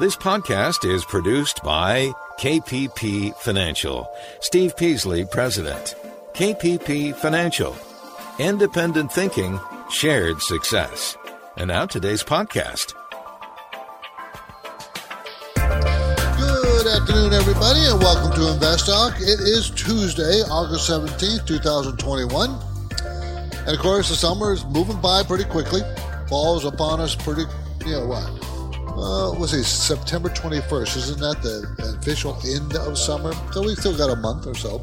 This podcast is produced by KPP Financial. Steve Peasley, President. KPP Financial. Independent thinking, shared success. And now today's podcast. Good afternoon, everybody, and welcome to InvestTalk. It is Tuesday, August 17th, 2021. And of course, the summer is moving by pretty quickly. Fall's upon us pretty, September 21st. Isn't that the official end of summer? So we still got a month or so.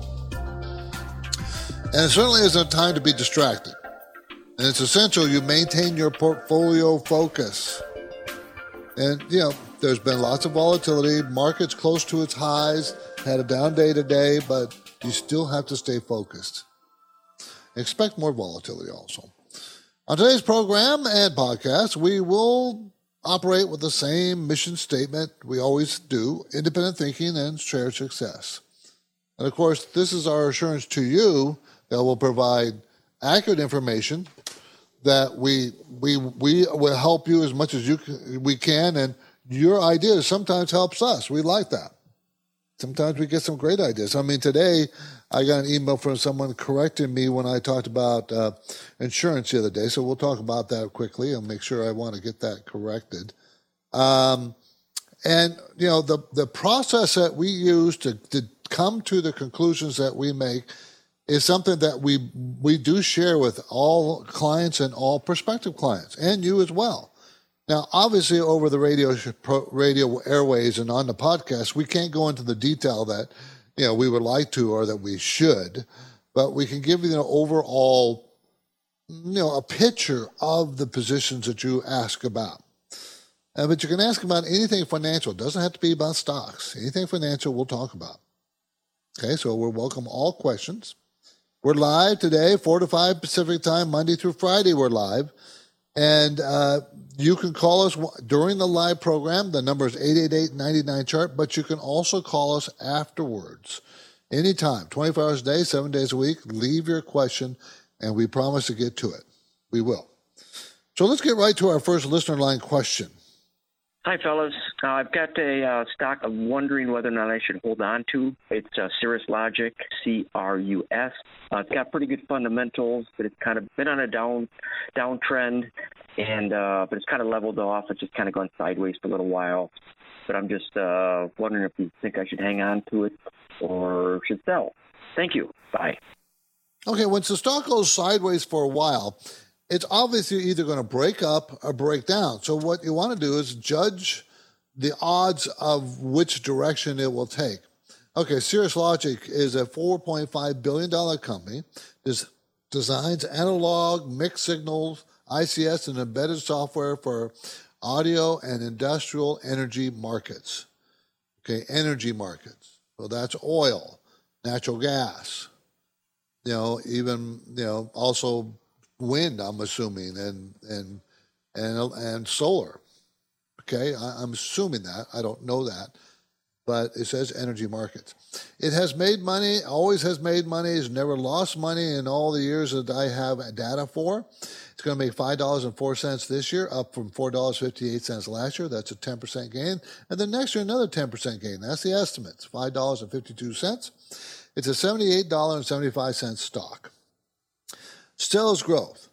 And it certainly isn't a time to be distracted. And it's essential you maintain your portfolio focus. And, there's been lots of volatility. Market's close to its highs. Had a down day today, but you still have to stay focused. Expect more volatility also. On today's program and podcast, we will operate with the same mission statement we always do, independent thinking and shared success. And of course, this is our assurance to you that we'll provide accurate information, that we will help you as much as we can, and your ideas sometimes helps us. We like that. Sometimes we get some great ideas. I mean, today I got an email from someone correcting me when I talked about insurance the other day. So we'll talk about that quickly and make sure I want to get that corrected. The process that we use to come to the conclusions that we make is something that we do share with all clients and all prospective clients and you as well. Now, obviously, over the radio airways and on the podcast, we can't go into the detail that we would like to or that we should, but we can give you an overall, a picture of the positions that you ask about. But you can ask about anything financial. It doesn't have to be about stocks. Anything financial we'll talk about. Okay, so we welcome all questions. We're live today, 4 to 5 Pacific time, Monday through Friday we're live. And you can call us during the live program. The number is 888-99-CHART, but you can also call us afterwards. Anytime, 24 hours a day, 7 days a week. Leave your question, and we promise to get to it. We will. So let's get right to our first listener line question. Hi, fellas. I've got a stock I'm wondering whether or not I should hold on to. It's Cirrus Logic, CRUS. It's got pretty good fundamentals, but it's kind of been on a downtrend, and but it's kind of leveled off. It's just kind of gone sideways for a little while. But I'm just wondering if you think I should hang on to it or should sell. Thank you. Bye. Okay, when the stock goes sideways for a while, it's obviously either going to break up or break down. So what you want to do is judge the odds of which direction it will take. Okay, Cirrus Logic is a $4.5 billion company. It designs analog, mixed signals, ICS, and embedded software for audio and industrial energy markets. Okay, energy markets. So that's oil, natural gas, also wind, I'm assuming, and solar. Okay, I'm assuming that. I don't know that, but it says energy markets. It has made money, always has made money, has never lost money in all the years that I have data for. It's going to make $5.04 this year, up from $4.58 last year. That's a 10% gain. And then next year, another 10% gain. That's the estimates, $5.52. It's a $78.75 stock. Sales growth.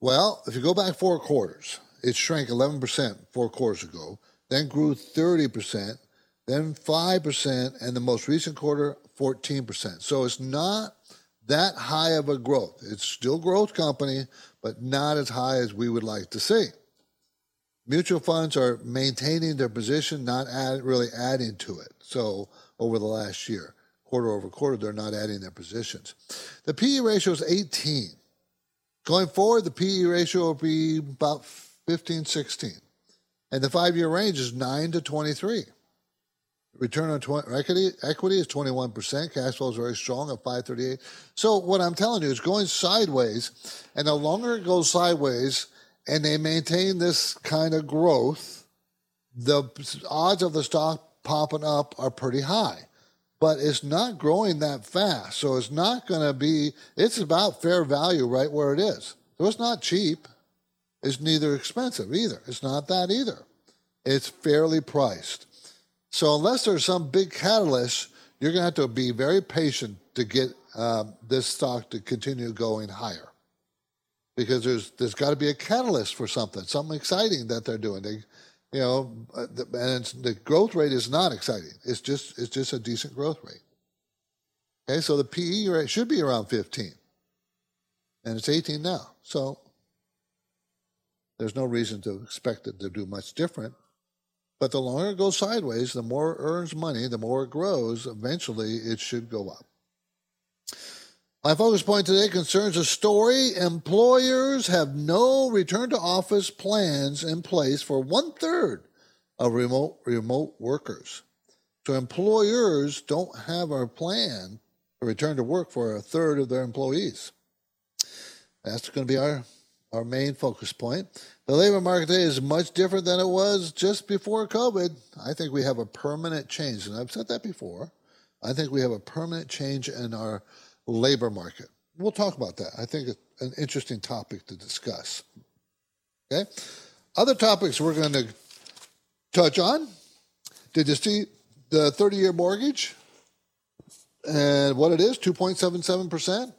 Well, if you go back 4 quarters, it shrank 11% 4 quarters ago, then grew 30%, then 5%, and the most recent quarter, 14%. So it's not that high of a growth. It's still a growth company, but not as high as we would like to see. Mutual funds are maintaining their position, not really adding to it. So over the last year, quarter over quarter, they're not adding their positions. The PE ratio is 18. Going forward, the PE ratio will be about 15, 16. And the 5-year range is 9 to 23. Return on equity is 21%. Cash flow is very strong at 538. So what I'm telling you is going sideways. And the longer it goes sideways and they maintain this kind of growth, the odds of the stock popping up are pretty high. But it's not growing that fast. So it's not going to be, it's about fair value right where it is. So it's not cheap. It's neither expensive either. It's not that either. It's fairly priced. So unless there's some big catalyst, you're going to have to be very patient to get this stock to continue going higher, because there's got to be a catalyst for something exciting that they're doing. And the growth rate is not exciting. It's just a decent growth rate. Okay, so the PE rate should be around 15, and it's 18 now. So there's no reason to expect it to do much different. But the longer it goes sideways, the more it earns money, the more it grows. Eventually, it should go up. My focus point today concerns a story. Employers have no return-to-office plans in place for one-third of remote workers. So employers don't have a plan to return to work for a third of their employees. That's going to be our main focus point. The labor market today is much different than it was just before COVID. I think we have a permanent change, and I've said that before. I think we have a permanent change in our labor market. We'll talk about that. I think it's an interesting topic to discuss. Okay? Other topics we're going to touch on. Did you see the 30-year mortgage and what it is, 2.77%?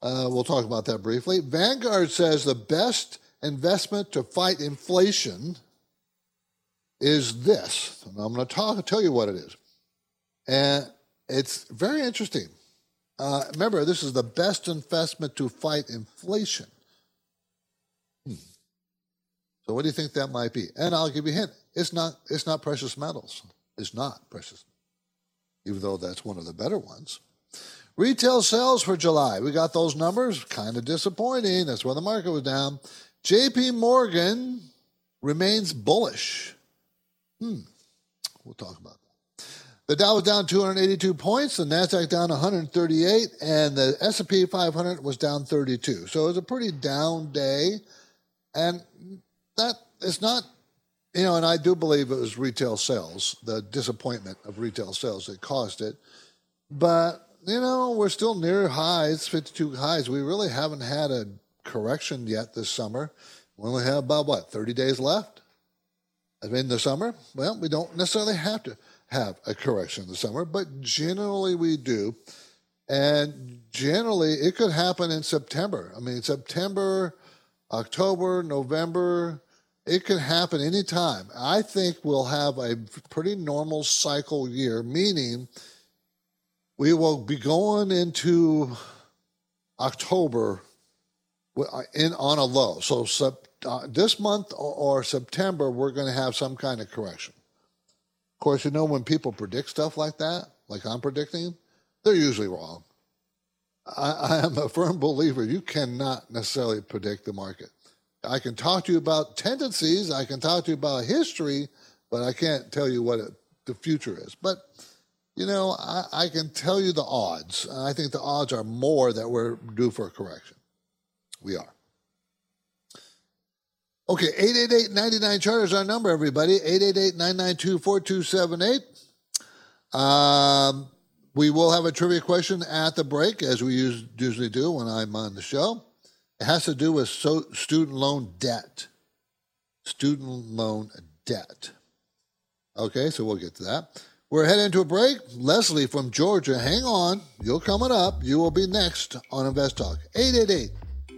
We'll talk about that briefly. Vanguard says the best investment to fight inflation is this. And I'm going to tell you what it is. And it's very interesting. Remember, this is the best investment to fight inflation. So what do you think that might be? And I'll give you a hint. It's not precious metals. It's not precious, even though that's one of the better ones. Retail sales for July. We got those numbers. Kind of disappointing. That's why the market was down. JP Morgan remains bullish. We'll talk about that. The Dow was down 282 points. The NASDAQ down 138. And the S&P 500 was down 32. So it was a pretty down day. And that is not, and I do believe it was retail sales, the disappointment of retail sales that caused it. But we're still near highs, 52 highs. We really haven't had a correction yet this summer. We only have about, 30 days left in the summer? Well, we don't necessarily have to have a correction this summer, but generally we do. And generally, it could happen in September. September, October, November. It can happen anytime. I think we'll have a pretty normal cycle year, meaning we will be going into October on a low. So this month or September, we're going to have some kind of correction. Of course, when people predict stuff like that, like I'm predicting, they're usually wrong. I am a firm believer you cannot necessarily predict the market. I can talk to you about tendencies. I can talk to you about history, but I can't tell you what the future is. But I can tell you the odds. And I think the odds are more that we're due for a correction. We are. Okay, 888-99-CHART is our number, everybody. 888-992-4278. We will have a trivia question at the break, as we usually do when I'm on the show. It has to do with student loan debt. Student loan debt. Okay, so we'll get to that. We're heading to a break. Leslie from Georgia, hang on. You're coming up. You will be next on InvestTalk.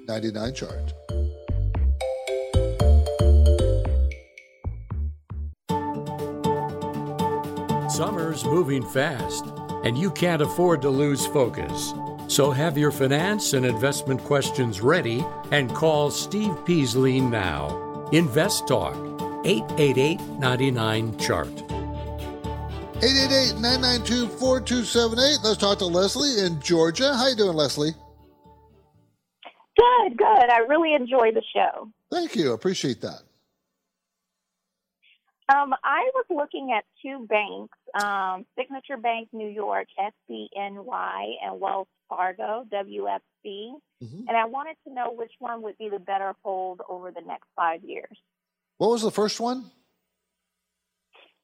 888-99-CHART. Summer's moving fast, and you can't afford to lose focus. So have your finance and investment questions ready and call Steve Peasley now. InvestTalk, 888-99-CHART. 888-992-4278. Let's talk to Leslie in Georgia. How you doing, Leslie? Good. I really enjoy the show. Thank you. Appreciate that. I was looking at two banks, Signature Bank New York, SBNY, and Wells Fargo, WFC. Mm-hmm. And I wanted to know which one would be the better hold over the next 5 years. What was the first one?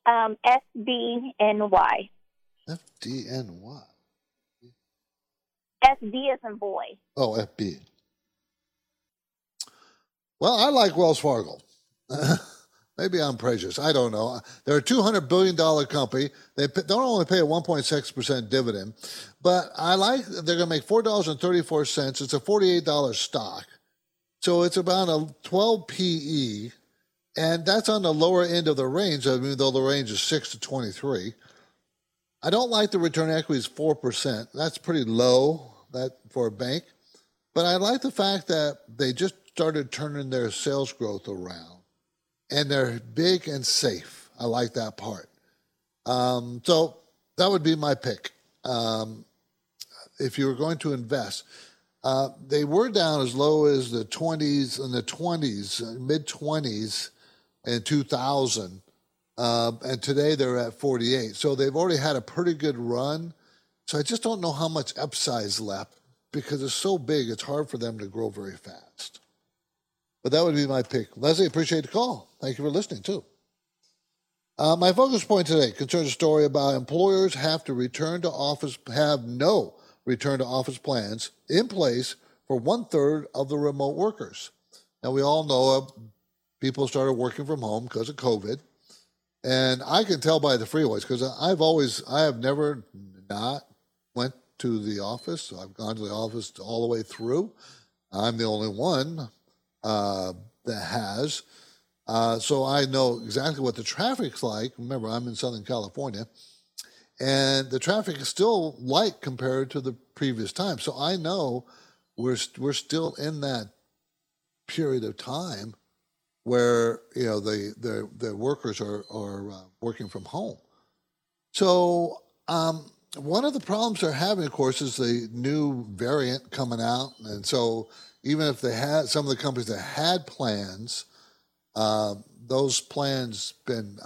SBNY. FDNY. SB as in boy. Oh, FB. Well, I like Wells Fargo. Maybe I'm prejudiced. I don't know. They're a $200 billion company. They don't only pay a 1.6% dividend, but I like they're going to make $4.34. It's a $48 stock. So it's about a 12 PE, and that's on the lower end of the range, I mean, though the range is 6 to 23. I don't like the return on equity is 4%. That's pretty low for a bank. But I like the fact that they just started turning their sales growth around. And they're big and safe. I like that part. So that would be my pick. If you were going to invest, they were down as low as the 20s and the 20s, mid 20s in 2000. And today they're at 48. So they've already had a pretty good run. So I just don't know how much upside is left because it's so big. It's hard for them to grow very fast. But that would be my pick. Leslie, appreciate the call. Thank you for listening, too. My focus point today concerns a story about employers have no return to office plans in place for one-third of the remote workers. Now, we all know people started working from home because of COVID. And I can tell by the freeways because I have never not went to the office. So I've gone to the office all the way through. I'm the only one. That has. So I know exactly what the traffic's like. Remember, I'm in Southern California, and the traffic is still light compared to the previous time. So I know we're still in that period of time where you know the workers are working from home. So one of the problems they're having, of course, is the new variant coming out, and so. Even if they had some of the companies that had plans, those plans been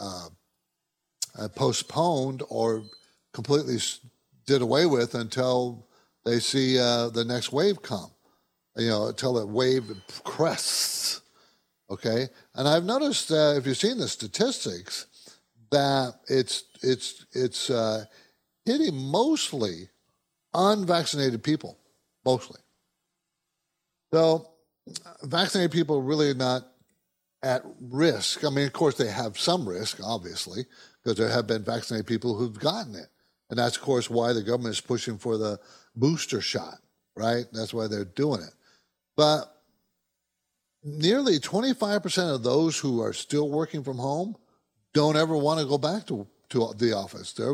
postponed or completely did away with until they see the next wave come. You know, until that wave crests. Okay, and I've noticed if you've seen the statistics that it's hitting mostly unvaccinated people, mostly. So vaccinated people really are not at risk. I mean, of course, they have some risk, obviously, because there have been vaccinated people who've gotten it. And that's, of course, why the government is pushing for the booster shot, right? That's why they're doing it. But nearly 25% of those who are still working from home don't ever want to go back to the office. They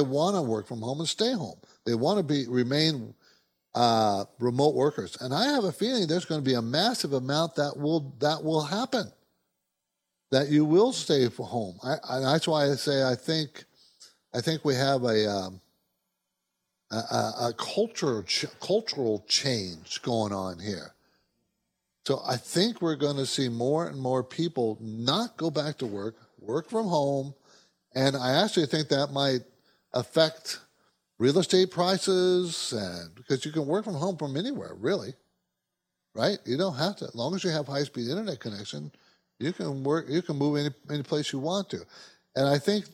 want to work from home and stay home. They want to remain remote workers, and I have a feeling there's going to be a massive amount that will happen. That you will stay from home. That's why I say I think we have a cultural change going on here. So I think we're going to see more and more people not go back to work from home, and I actually think that might affect real estate prices, and because you can work from home from anywhere, really, right? You don't have to. As long as you have high-speed internet connection, you can work. You can move any place you want to. And I think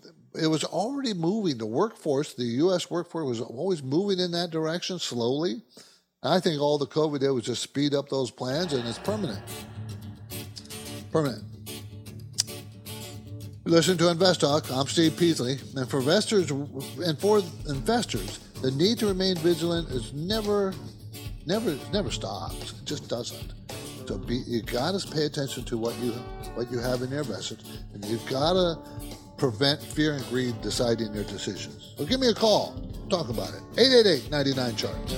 it was already moving. The workforce, the U.S. workforce, was always moving in that direction slowly. And I think all the COVID did was just speed up those plans, and it's permanent. Permanent. Listen to InvestTalk. I'm Steve Peasley. And for investors, the need to remain vigilant is never stops. It just doesn't. So you got to pay attention to what you have in your investments, and you got to prevent fear and greed deciding your decisions. So give me a call. Talk about it. 888-99-CHART.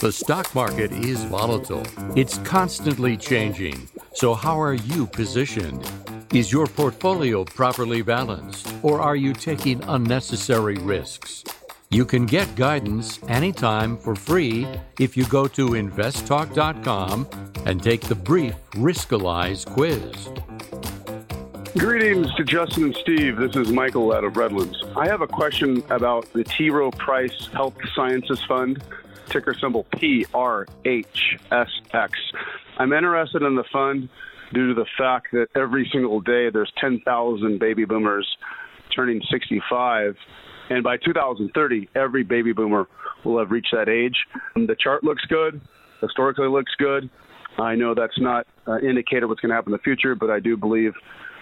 The stock market is volatile. It's constantly changing. So how are you positioned? Is your portfolio properly balanced, or are you taking unnecessary risks? You can get guidance anytime for free if you go to investtalk.com and take the brief Riskalyze quiz. Greetings to Justin and Steve. This is Michael out of Redlands. I have a question about the T. Rowe Price Health Sciences Fund, ticker symbol PRHSX. I'm interested in the fund due to the fact that every single day there's 10,000 baby boomers turning 65. And by 2030, every baby boomer will have reached that age. And the chart looks good. Historically looks good. I know that's not an indicator of what's going to happen in the future, but I do believe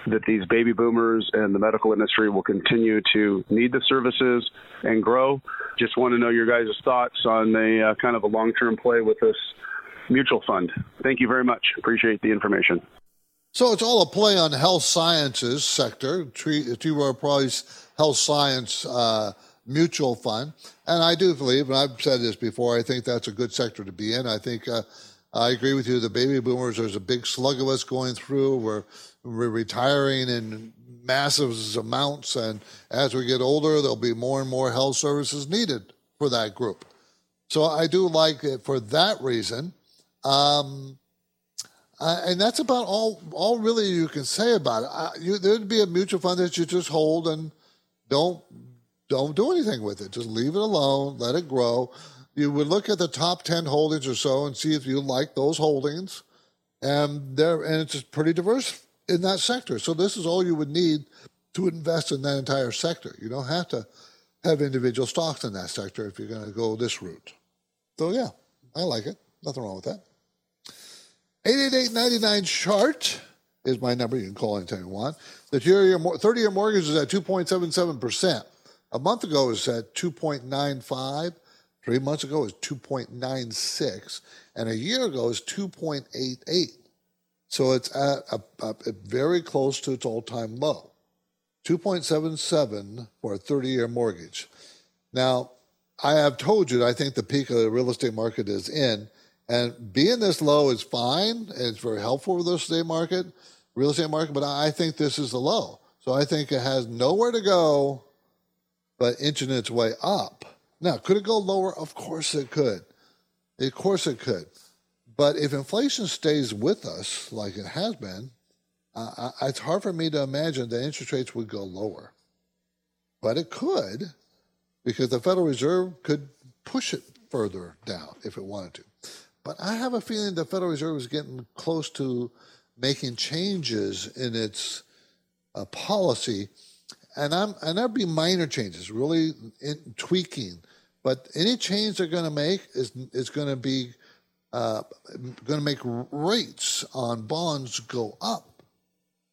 that these baby boomers and the medical industry will continue to need the services and grow. Just want to know your guys' thoughts on a kind of a long-term play with this mutual fund. Thank you very much. Appreciate the information. So it's all a play on health sciences sector, T. Rowe Price Health Science Mutual Fund. And I do believe, and I've said this before, I think that's a good sector to be in. I think I agree with you. The baby boomers, there's a big slug of us going through. We're retiring in massive amounts. And as we get older, there'll be more and more health services needed for that group. So I do like it for that reason. And that's about all really you can say about it. There'd be a mutual fund that you just hold and don't do anything with it. Just leave it alone, let it grow. You would look at the top 10 holdings or so and see if you like those holdings. And it's pretty diverse in that sector. So this is all you would need to invest in that entire sector. You don't have to have individual stocks in that sector if you're going to go this route. So, yeah, I like it. Nothing wrong with that. 888-99-CHART is my number. You can call anytime you want. The 30-year mortgage is at 2.77%. A month ago, it was at 2.95. 3 months ago, it was 2.96. And a year ago, it was 2.88. So it's at very close to its all-time low, 2.77 for a 30-year mortgage. Now, I have told you that I think the peak of the real estate market is in. And being this low is fine. It's very helpful for the real estate market, but I think this is the low. So I think it has nowhere to go but inching its way up. Now, could it go lower? Of course it could. Of course it could. But if inflation stays with us like it has been, it's hard for me to imagine that interest rates would go lower. But it could, because the Federal Reserve could push it further down if it wanted to. But I have a feeling the Federal Reserve is getting close to making changes in its policy, and there'll be minor changes, really tweaking. But any change they're going to make is going to be going to make rates on bonds go up,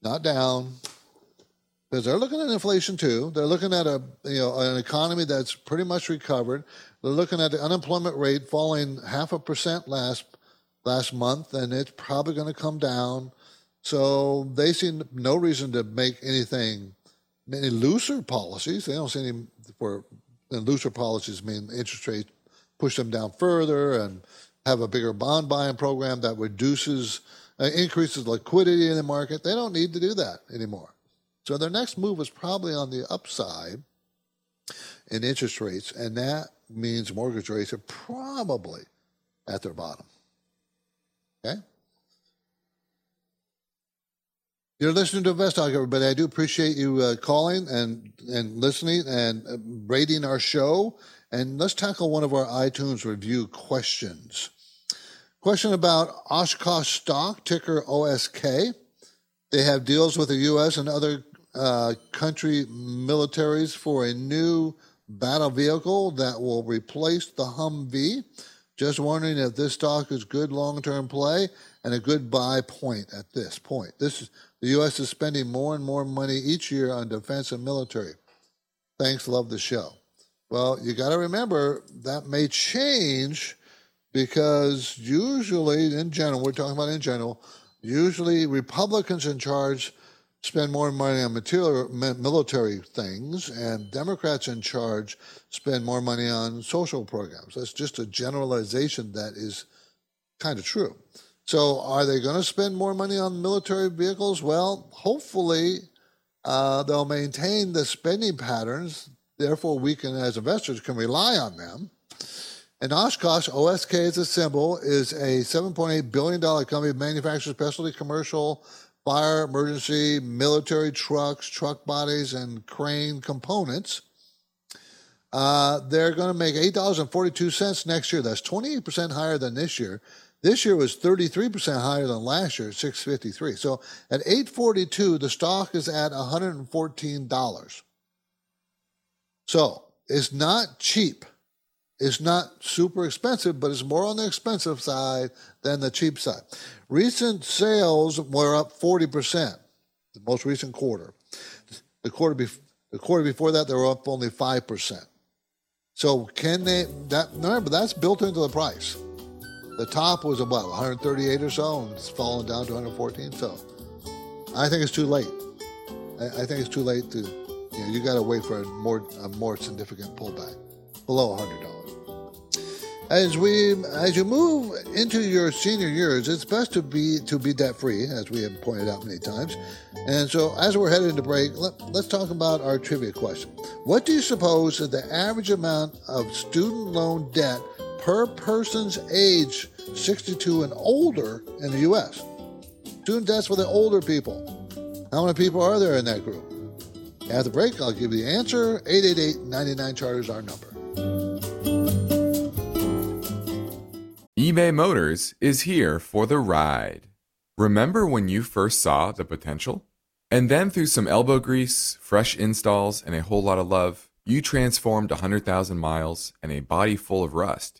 not down, because they're looking at inflation too. They're looking at an economy that's pretty much recovered. They're looking at the unemployment rate falling 0.5% last month, and it's probably going to come down. So they see no reason to make any looser policies. They don't see any looser policies mean interest rates, push them down further and have a bigger bond buying program that increases liquidity in the market. They don't need to do that anymore. So their next move is probably on the upside in interest rates, and that means mortgage rates are probably at their bottom. Okay? You're listening to InvestTalk, everybody. I do appreciate you calling and listening and rating our show. And let's tackle one of our iTunes review questions. Question about Oshkosh stock, ticker OSK. They have deals with the U.S. and other country militaries for a new battle vehicle that will replace the Humvee. Just wondering if this stock is good long-term play and a good buy point at this point. The U.S. is spending more and more money each year on defense and military. Thanks, love the show. Well, you got to remember that may change because usually Republicans in charge spend more money on military things, and Democrats in charge spend more money on social programs. That's just a generalization that is kind of true. So are they going to spend more money on military vehicles? Well, hopefully they'll maintain the spending patterns Therefore, we can, as investors, can rely on them. And Oshkosh, OSK is a symbol, is a $7.8 billion company that manufactures specialty commercial, fire, emergency, military trucks, truck bodies, and crane components. They're going to make $8.42 next year. That's 28% higher than this year. This year was 33% higher than last year, $6.53. So at $8.42, the stock is at $114. So it's not cheap. It's not super expensive, but it's more on the expensive side than the cheap side. Recent sales were up 40%, the most recent quarter. The quarter before that, they were up only 5%. So can they? Remember, that's built into the price. The top was about 138 or so, and it's fallen down to 114. So I think it's too late. I think it's too late to. You got to wait for a more significant pullback below $100. As you move into your senior years, it's best to be debt-free, as we have pointed out many times. And so as we're heading to break, let's talk about our trivia question. What do you suppose is the average amount of student loan debt per person's age 62 and older in the U.S.? Student debt's for the older people. How many people are there in that group? At the break, I'll give you the answer. 888-99-CHARTER is our number. eBay Motors is here for the ride. Remember when you first saw the potential? And then through some elbow grease, fresh installs, and a whole lot of love, you transformed 100,000 miles and a body full of rust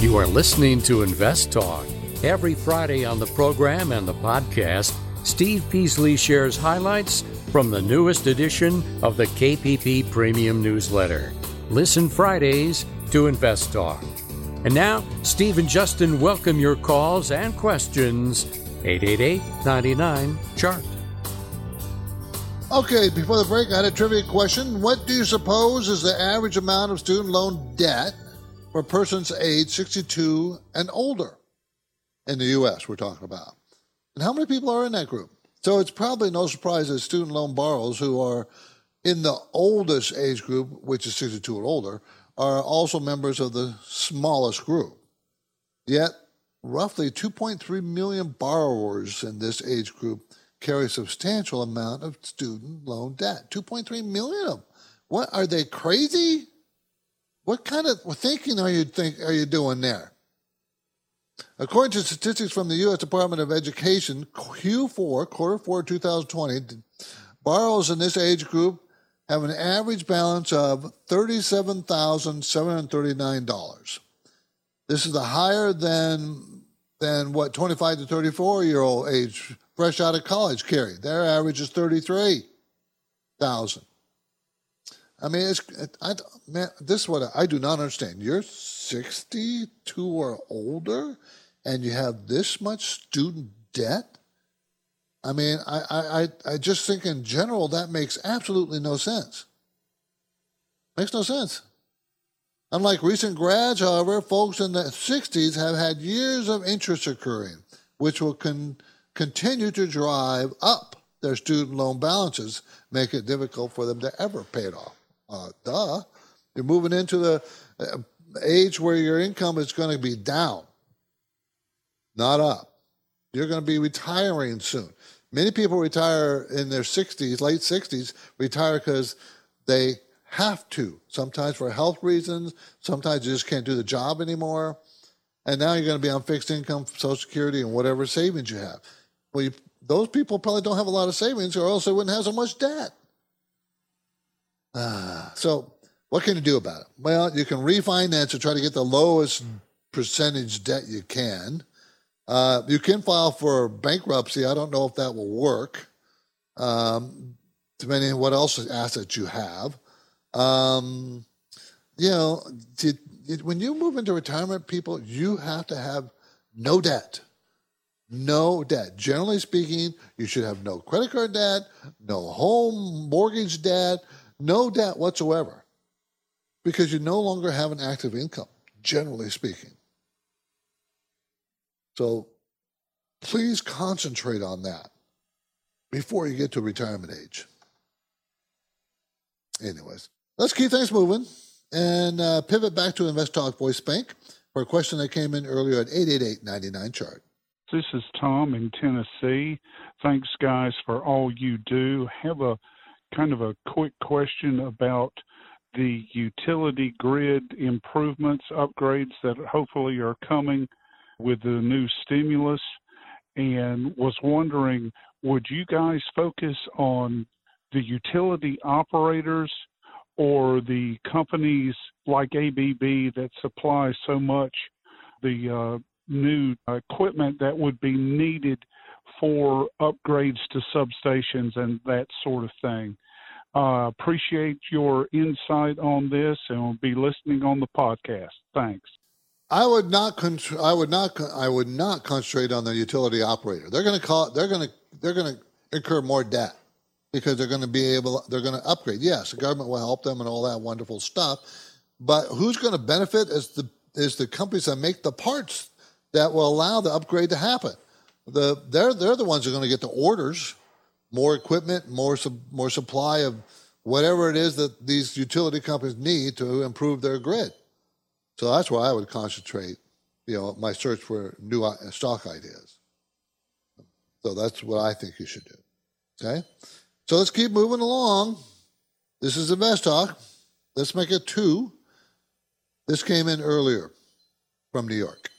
You are listening to Invest Talk. Every Friday on the program and the podcast, Steve Peasley shares highlights from the newest edition of the KPP Premium Newsletter. Listen Fridays to Invest Talk. And now, Steve and Justin welcome your calls and questions. 888-99-CHART. Okay, before the break, I had a trivia question. What do you suppose is the average amount of student loan debt for persons age 62 and older? In the U.S., we're talking about. And how many people are in that group? So it's probably no surprise that student loan borrowers who are in the oldest age group, which is 62 and older, are also members of the smallest group. Yet, roughly 2.3 million borrowers in this age group carry a substantial amount of student loan debt. 2.3 million of them. What, are they crazy? What kind of thinking are you doing there? According to statistics from the U.S. Department of Education, Q4, quarter 4, 2020, borrowers in this age group have an average balance of $37,739. This is higher than what 25 to 34-year-old age, fresh out of college, carry. Their average is $33,000. I mean, this is what I do not understand. You're 62 or older, and you have this much student debt? I mean, I just think in general that makes absolutely no sense. Makes no sense. Unlike recent grads, however, folks in the 60s have had years of interest accruing, which will continue to drive up their student loan balances, make it difficult for them to ever pay it off. You're moving into the age where your income is going to be down, not up. You're going to be retiring soon. Many people retire in their 60s, late 60s, retire because they have to, sometimes for health reasons, sometimes you just can't do the job anymore, and now you're going to be on fixed income, Social Security, and whatever savings you have. Well, those people probably don't have a lot of savings, or else they wouldn't have so much debt. So what can you do about it? Well, you can refinance and try to get the lowest percentage debt you can. You can file for bankruptcy. I don't know if that will work, depending on what else assets you have. When you move into retirement, people, you have to have no debt. No debt. Generally speaking, you should have no credit card debt, no home mortgage debt, no debt whatsoever, because you no longer have an active income, generally speaking. So please concentrate on that before you get to retirement age. Anyways, let's keep things moving and pivot back to InvestTalk Voice Bank for a question that came in earlier at 888-99-CHART. This is Tom in Tennessee. Thanks, guys, for all you do. Have a kind of a quick question about the utility grid improvements, upgrades that hopefully are coming with the new stimulus, and was wondering, would you guys focus on the utility operators or the companies like ABB that supply so much the new equipment that would be needed for upgrades to substations and that sort of thing? Appreciate your insight on this, and we'll be listening on the podcast. Thanks. I would not concentrate on the utility operator. They're going to incur more debt because they're going to upgrade. Yes, the government will help them and all that wonderful stuff, but who's going to benefit is the companies that make the parts that will allow the upgrade to happen. They're the ones who are going to get the orders, more equipment, more supply of whatever it is that these utility companies need to improve their grid. So that's where I would concentrate, my search for new stock ideas. So that's what I think you should do. Okay? So let's keep moving along. This is InvestTalk. Let's make it 2. This came in earlier from New York.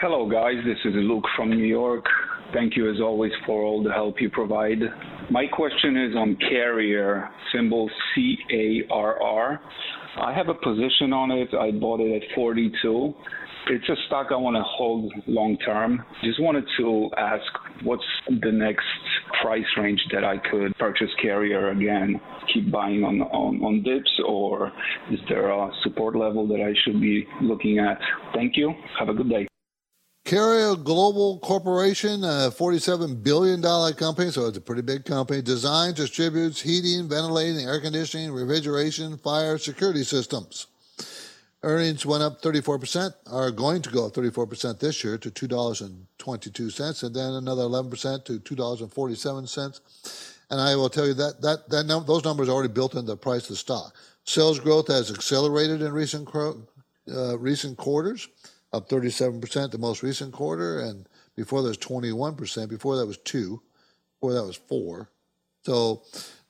Hello, guys. This is Luke from New York. Thank you, as always, for all the help you provide. My question is on Carrier, symbol CARR. I have a position on it. I bought it at 42. It's a stock I want to hold long term. Just wanted to ask, what's the next price range that I could purchase Carrier again? Keep buying on dips, or is there a support level that I should be looking at? Thank you. Have a good day. Carrier Global Corporation, a $47 billion company, so it's a pretty big company, designs, distributes heating, ventilating, air conditioning, refrigeration, fire, security systems. Earnings went up 34%, are going to go up 34% this year to $2.22, and then another 11% to $2.47. And I will tell you those numbers are already built into the price of the stock. Sales growth has accelerated in recent quarters. Up 37% the most recent quarter, and before that was 21%. Before that was 2%. Before that was 4%. So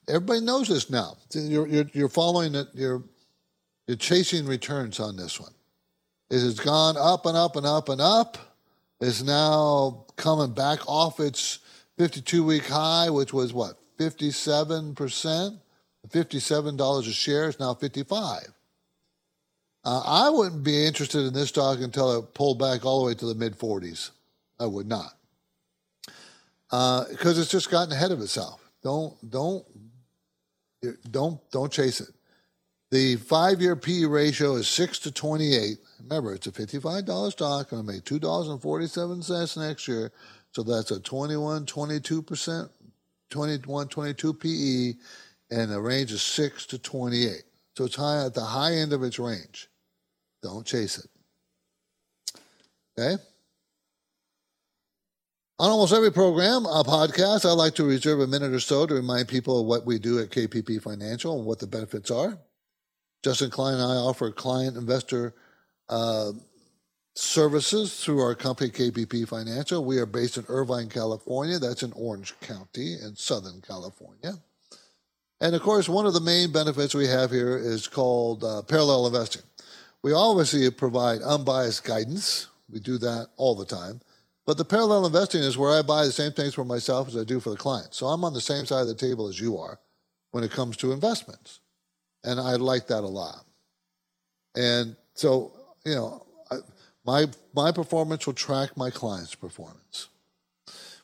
everybody knows this now. You're following it. You're chasing returns on this one. It has gone up and up and up and up. It's now coming back off its 52-week high, which was what, 57%, $57 a share. It's now 55. I wouldn't be interested in this stock until it pulled back all the way to the mid-40s. I would not. Because it's just gotten ahead of itself. Don't chase it. The 5-year P ratio is 6 to 28. Remember, it's a $55 stock, and I made $2.47 next year. So that's a 21, 22 PE, and the range is 6 to 28. So it's high at the high end of its range. Don't chase it. Okay? On almost every program, a podcast, I like to reserve a minute or so to remind people of what we do at KPP Financial and what the benefits are. Justin Klein and I offer client investor services through our company, KPP Financial. We are based in Irvine, California. That's in Orange County in Southern California. And, of course, one of the main benefits we have here is called parallel investing. We obviously provide unbiased guidance. We do that all the time. But the parallel investing is where I buy the same things for myself as I do for the client. So I'm on the same side of the table as you are when it comes to investments. And I like that a lot. And so, my performance will track my client's performance.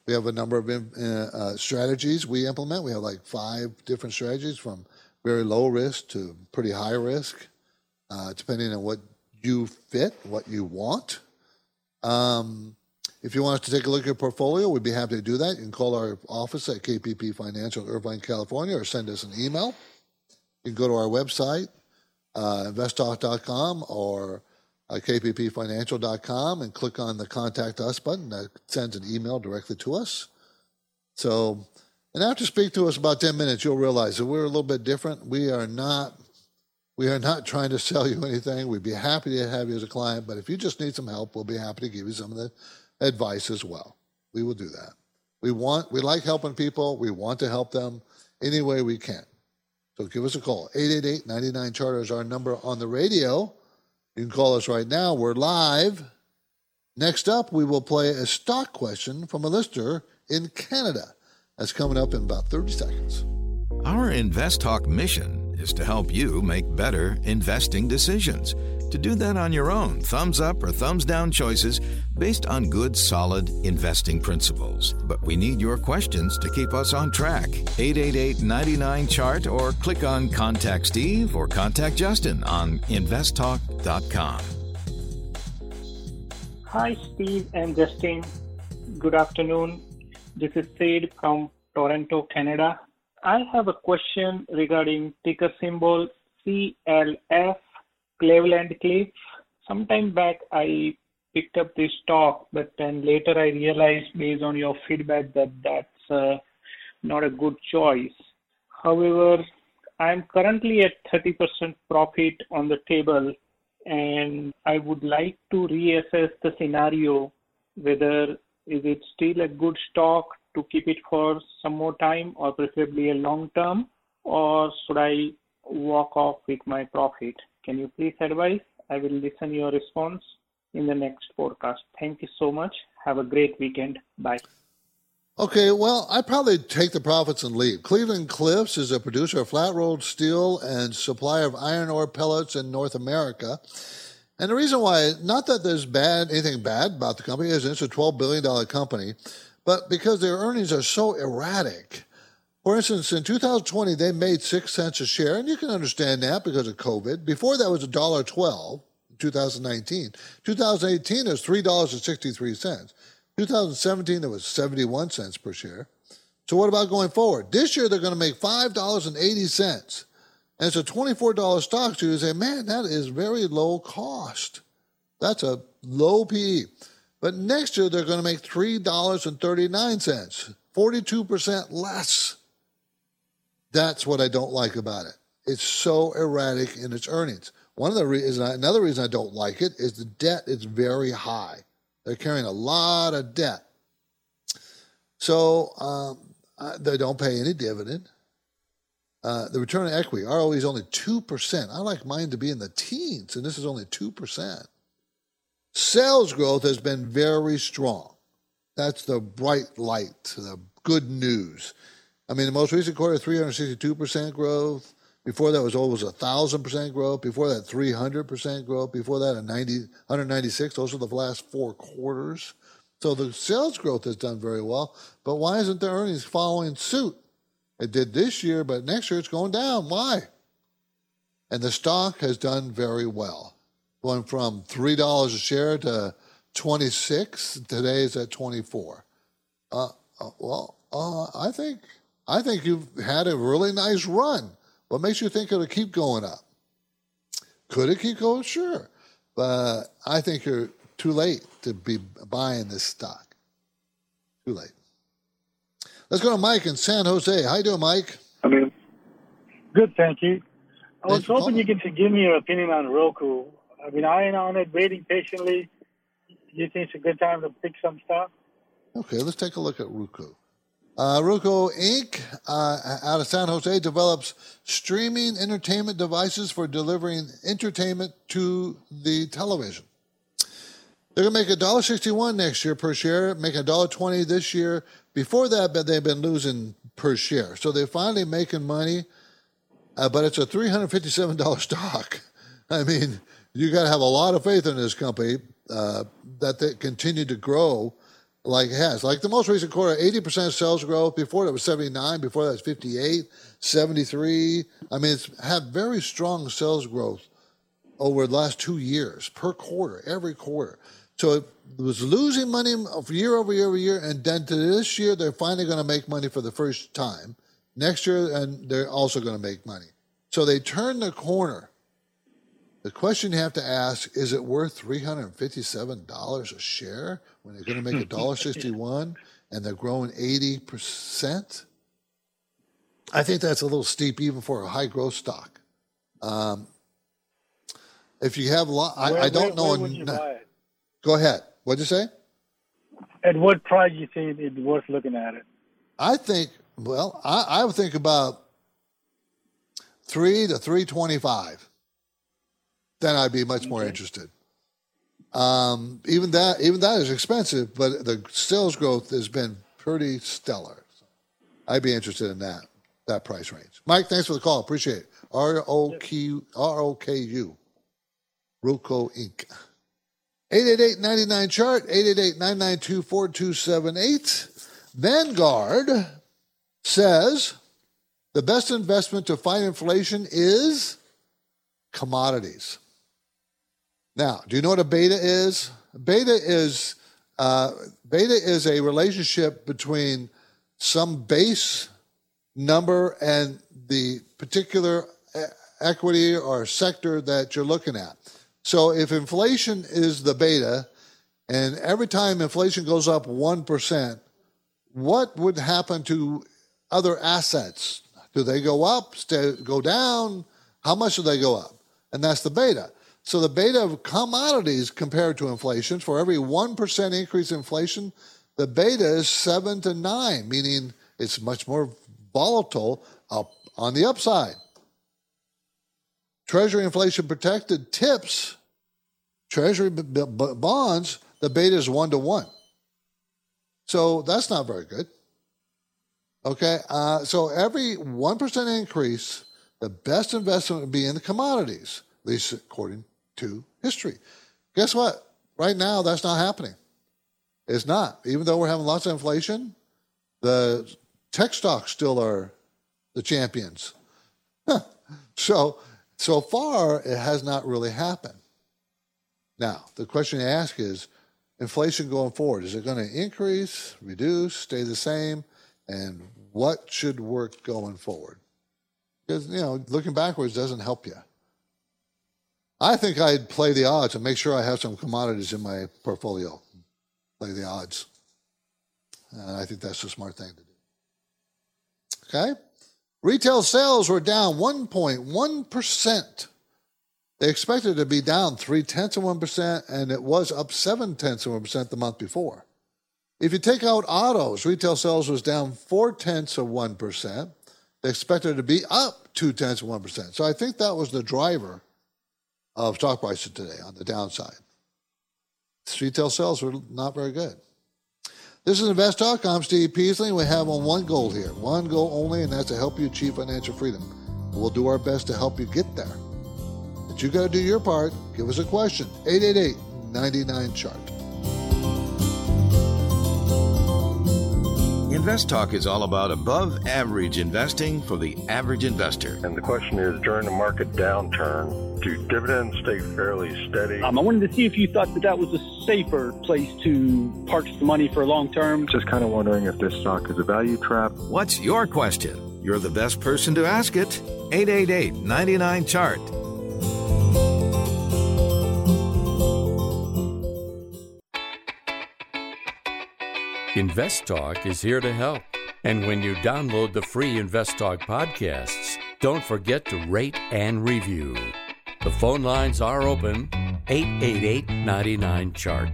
We have a number of strategies we implement. We have like 5 different strategies, from very low risk to pretty high risk, depending on what you fit, what you want. If you want us to take a look at your portfolio, we'd be happy to do that. You can call our office at KPP Financial in Irvine, California, or send us an email. You can go to our website, investtalk.com or kppfinancial.com, and click on the Contact Us button. That sends an email directly to us. So, and after speak to us about 10 minutes, you'll realize that we're a little bit different. We are not trying to sell you anything. We'd be happy to have you as a client, but if you just need some help, we'll be happy to give you some of the advice as well. We will do that. We like helping people. We want to help them any way we can. So give us a call. 888-99-CHARTER is our number on the radio. You can call us right now. We're live. Next up, we will play a stock question from a listener in Canada. That's coming up in about 30 seconds. Our InvestTalk mission is to help you make better investing decisions. To do that on your own, thumbs up or thumbs down choices based on good, solid investing principles. But we need your questions to keep us on track. 888-99-CHART or click on Contact Steve or Contact Justin on investtalk.com. Hi, Steve and Justin. Good afternoon. This is Sid from Toronto, Canada. I have a question regarding ticker symbol CLF, Cleveland Cliffs. Sometime back, I picked up this stock, but then later I realized based on your feedback that that's not a good choice. However, I'm currently at 30% profit on the table, and I would like to reassess the scenario, whether is it still a good stock to keep it for some more time or preferably a long term, or should I walk off with my profit? Can you please advise? I will listen to your response in the next forecast. Thank you so much. Have a great weekend. Bye. Okay, well, I'd probably take the profits and leave. Cleveland Cliffs is a producer of flat-rolled steel and supplier of iron ore pellets in North America. And the reason why, not that there's anything bad about the company, isn't. It's a $12 billion company, but because their earnings are so erratic. For instance, in 2020, they made 6 cents a share, and you can understand that because of COVID. Before that was $1.12 in 2019. 2018, it was $3.63. 2017, it was 71 cents per share. So what about going forward? This year, they're going to make $5.80. And it's a $24 stock, so you say, man, that is very low cost. That's a low PE. But next year, they're going to make $3.39, 42% less. That's what I don't like about it. It's so erratic in its earnings. Another reason I don't like it is the debt is very high. They're carrying a lot of debt. So they don't pay any dividend. The return on equity, ROE, is only 2%. I like mine to be in the teens, and this is only 2%. Sales growth has been very strong. That's the bright light, the good news. I mean, the most recent quarter, 362% growth. Before that was almost 1,000% growth. Before that, 300% growth. Before that, 196. Those are the last four quarters. So the sales growth has done very well. But why isn't the earnings following suit? It did this year, but next year it's going down. Why? And the stock has done very well, going from $3 a share to 26. Today is at 24. I think you've had a really nice run. What makes you think it'll keep going up? Could it keep going? Sure. But I think you're too late to be buying this stock. Too late. Let's go to Mike in San Jose. How you doing, Mike? I mean, good, thank you. I was hoping you could give me your opinion on Roku. I mean, eyeing on it, waiting patiently. You think it's a good time to pick some stock? Okay, let's take a look at Roku. Roku Inc. Out of San Jose develops streaming entertainment devices for delivering entertainment to the television. They're going to make $1.61 next year per share, make $1.20 this year. Before that, but they've been losing per share. So they're finally making money, but it's a $357 stock. I mean, you got to have a lot of faith in this company that they continue to grow. Like it has. Like the most recent quarter, 80% sales growth. Before that was 79. Before that was 58, 73. I mean, it's had very strong sales growth over the last 2 years per quarter, every quarter. So it was losing money year over year over year. And then to this year, they're finally going to make money for the first time. Next year, and they're also going to make money. So they turn the corner. The question you have to ask, is it worth $357 a share when they're going to make $1.61 and they're growing 80%? I think that's a little steep even for a high-growth stock. If you have a lot, I don't know. Would you buy it? Go ahead. What'd you say? At what price do you think it's worth looking at it? I think, well, I would think about $3 to $3.25. Then I'd be much more interested. Even that is expensive, but the sales growth has been pretty stellar. So I'd be interested in that price range. Mike, thanks for the call. Appreciate it. ROKU. Roku Inc. 888-99-CHART, 888-992-4278. Vanguard says the best investment to fight inflation is commodities. Now, do you know what a beta is? Beta is a relationship between some base number and the particular equity or sector that you're looking at. So if inflation is the beta, and every time inflation goes up 1%, what would happen to other assets? Do they go up, go down? How much do they go up? And that's the beta. So the beta of commodities compared to inflation, for every 1% increase in inflation, the beta is 7 to 9, meaning it's much more volatile up on the upside. Treasury inflation protected tips, treasury bonds, the beta is 1 to 1. So that's not very good. Okay, so every 1% increase, the best investment would be in the commodities, at least according to history. Guess what? Right now, that's not happening. It's not. Even though we're having lots of inflation, the tech stocks still are the champions. So far, it has not really happened. Now, the question you ask is, inflation going forward, is it going to increase, reduce, stay the same? And what should work going forward? Because, looking backwards doesn't help you. I think I'd play the odds and make sure I have some commodities in my portfolio. Play the odds. And I think that's the smart thing to do. Okay? Retail sales were down 1.1%. They expected it to be down 0.3%, and it was up 0.7% the month before. If you take out autos, retail sales was down 0.4%. They expected it to be up 0.2%. So I think that was the driver of stock prices today on the downside. Retail sales were not very good. This is InvestTalk. I'm Steve Peasley, and we have one goal here, one goal only, and that's to help you achieve financial freedom. We'll do our best to help you get there. But you got to do your part. Give us a question, 888-99-CHART. InvestTalk is all about above-average investing for the average investor. And the question is, during a market downturn, do dividends stay fairly steady? I wanted to see if you thought that was a safer place to park the money for long term. Just kind of wondering if this stock is a value trap. What's your question? You're the best person to ask it. 888-99-CHART. InvestTalk is here to help. And when you download the free InvestTalk podcasts, don't forget to rate and review. The phone lines are open, 888-99-CHART.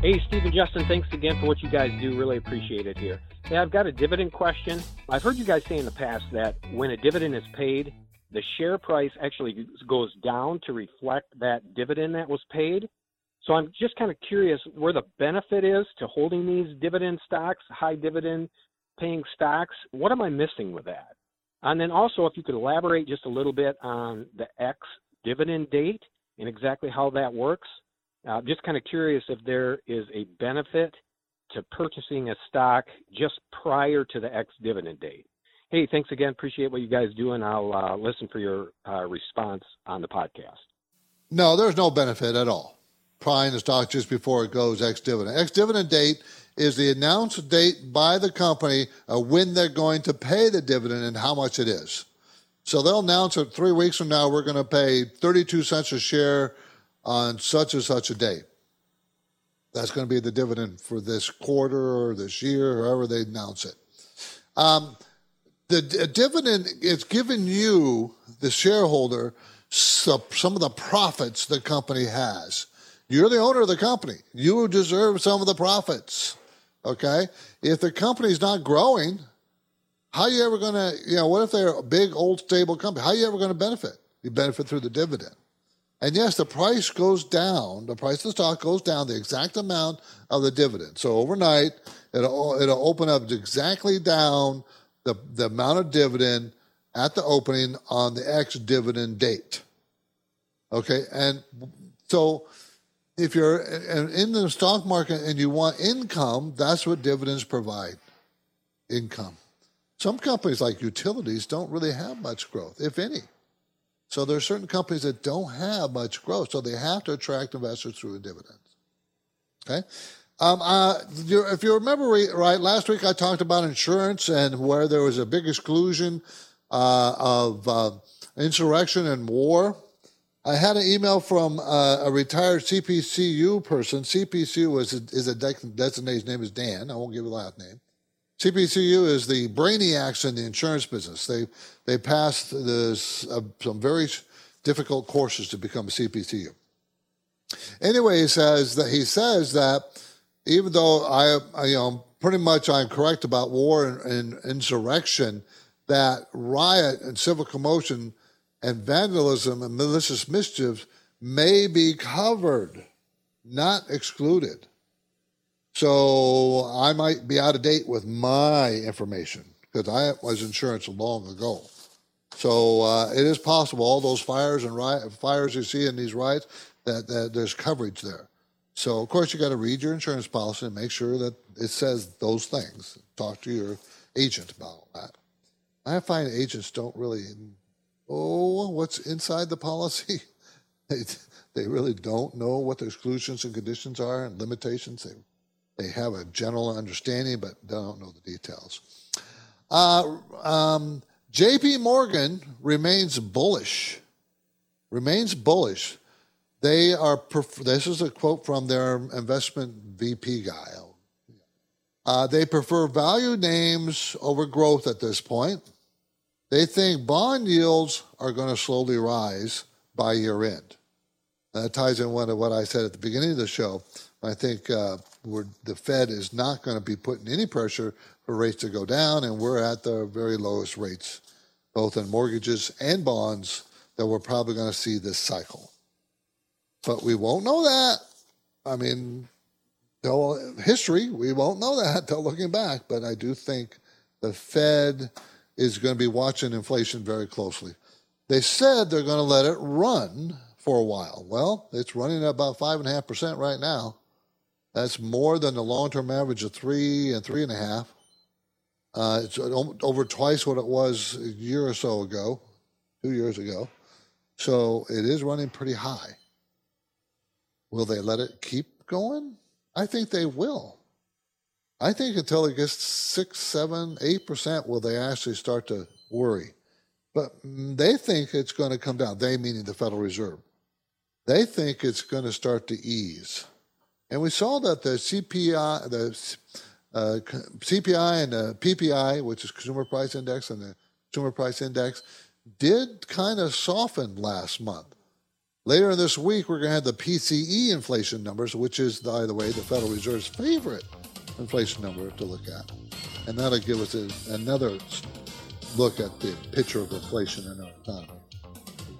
Hey, Steve and Justin, thanks again for what you guys do. Really appreciate it here. Now, I've got a dividend question. I've heard you guys say in the past that when a dividend is paid, the share price actually goes down to reflect that dividend that was paid. So I'm just kind of curious where the benefit is to holding these dividend stocks, high dividend paying stocks. What am I missing with that? And then also, if you could elaborate just a little bit on the ex-dividend date and exactly how that works. Just kind of curious if there is a benefit to purchasing a stock just prior to the ex-dividend date. Hey, thanks again. Appreciate what you guys do, and I'll listen for your response on the podcast. No, there's no benefit at all. Buying the stock just before it goes ex-dividend. Ex-dividend date is the announced date by the company of when they're going to pay the dividend and how much it is. So they'll announce it 3 weeks from now, we're going to pay 32 cents a share on such and such a date. That's going to be the dividend for this quarter or this year, however they announce it. The dividend is giving you, the shareholder, some of the profits the company has. You're the owner of the company. You deserve some of the profits, okay? If the company's not growing, how are you ever going to, you know, what if they're a big, old, stable company? How are you ever going to benefit? You benefit through the dividend. And yes, the price goes down. The price of the stock goes down the exact amount of the dividend. So overnight, it'll open up exactly down the amount of dividend at the opening on the ex-dividend date. Okay, and so if you're in the stock market and you want income, that's what dividends provide, income. Some companies like utilities don't really have much growth, if any. So there are certain companies that don't have much growth, so they have to attract investors through dividends. Okay, if you remember right, last week I talked about insurance and where there was a big exclusion of insurrection and war. I had an email from a retired CPCU person. CPCU is a designation. His name is Dan. I won't give you the last name. CPCU is the brainiacs in the insurance business. They passed some very difficult courses to become a CPCU. Anyway, he says that even though I'm correct about war and insurrection, that riot and civil commotion and vandalism and malicious mischief may be covered, not excluded. So I might be out of date with my information because I was insurance long ago. So it is possible all those fires and fires you see in these riots that there's coverage there. So of course you got to read your insurance policy and make sure that it says those things. Talk to your agent about all that. I find agents don't really what's inside the policy. They really don't know what the exclusions and conditions are and limitations. They have a general understanding, but they don't know the details. JP Morgan remains bullish. They are. This is a quote from their investment VP guy. They prefer value names over growth at this point. They think bond yields are going to slowly rise by year end. That ties in one of what I said at the beginning of the show. I think the Fed is not going to be putting any pressure for rates to go down, and we're at the very lowest rates, both in mortgages and bonds, that we're probably going to see this cycle. But we won't know that. I mean, history, we won't know that till looking back. But I do think the Fed is going to be watching inflation very closely. They said they're going to let it run for a while. Well, it's running at about 5.5% right now. That's more than the long-term average of 3 and 3.5. It's over twice what it was a year or so ago, 2 years ago. So it is running pretty high. Will they let it keep going? I think they will. I think until it gets 6, 7, 8% will they actually start to worry. But they think it's going to come down. They meaning the Federal Reserve. They think it's going to start to ease. And we saw that the CPI, and the PPI, which is Consumer Price Index, and the Consumer Price Index did kind of soften last month. Later in this week, we're going to have the PCE inflation numbers, which is, by the way, the Federal Reserve's favorite inflation number to look at. And that'll give us another look at the picture of inflation in our economy.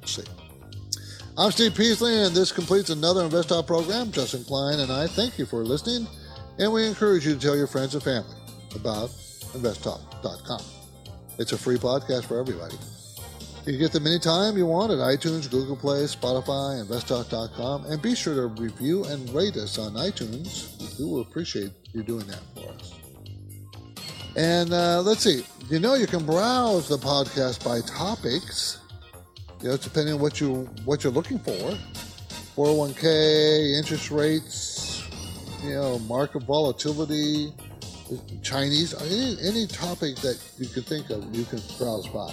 Let's see. I'm Steve Peasley, and this completes another InvestTalk program. Justin Klein and I thank you for listening, and we encourage you to tell your friends and family about InvestTalk.com. It's a free podcast for everybody. You can get them anytime you want at iTunes, Google Play, Spotify, InvestTalk.com, and be sure to review and rate us on iTunes. We do appreciate you doing that for us. And let's see. You know you can browse the podcast by topics. You know, it's depending on what you're looking for. 401k, interest rates, market volatility, Chinese, any topic that you can think of, you can browse by.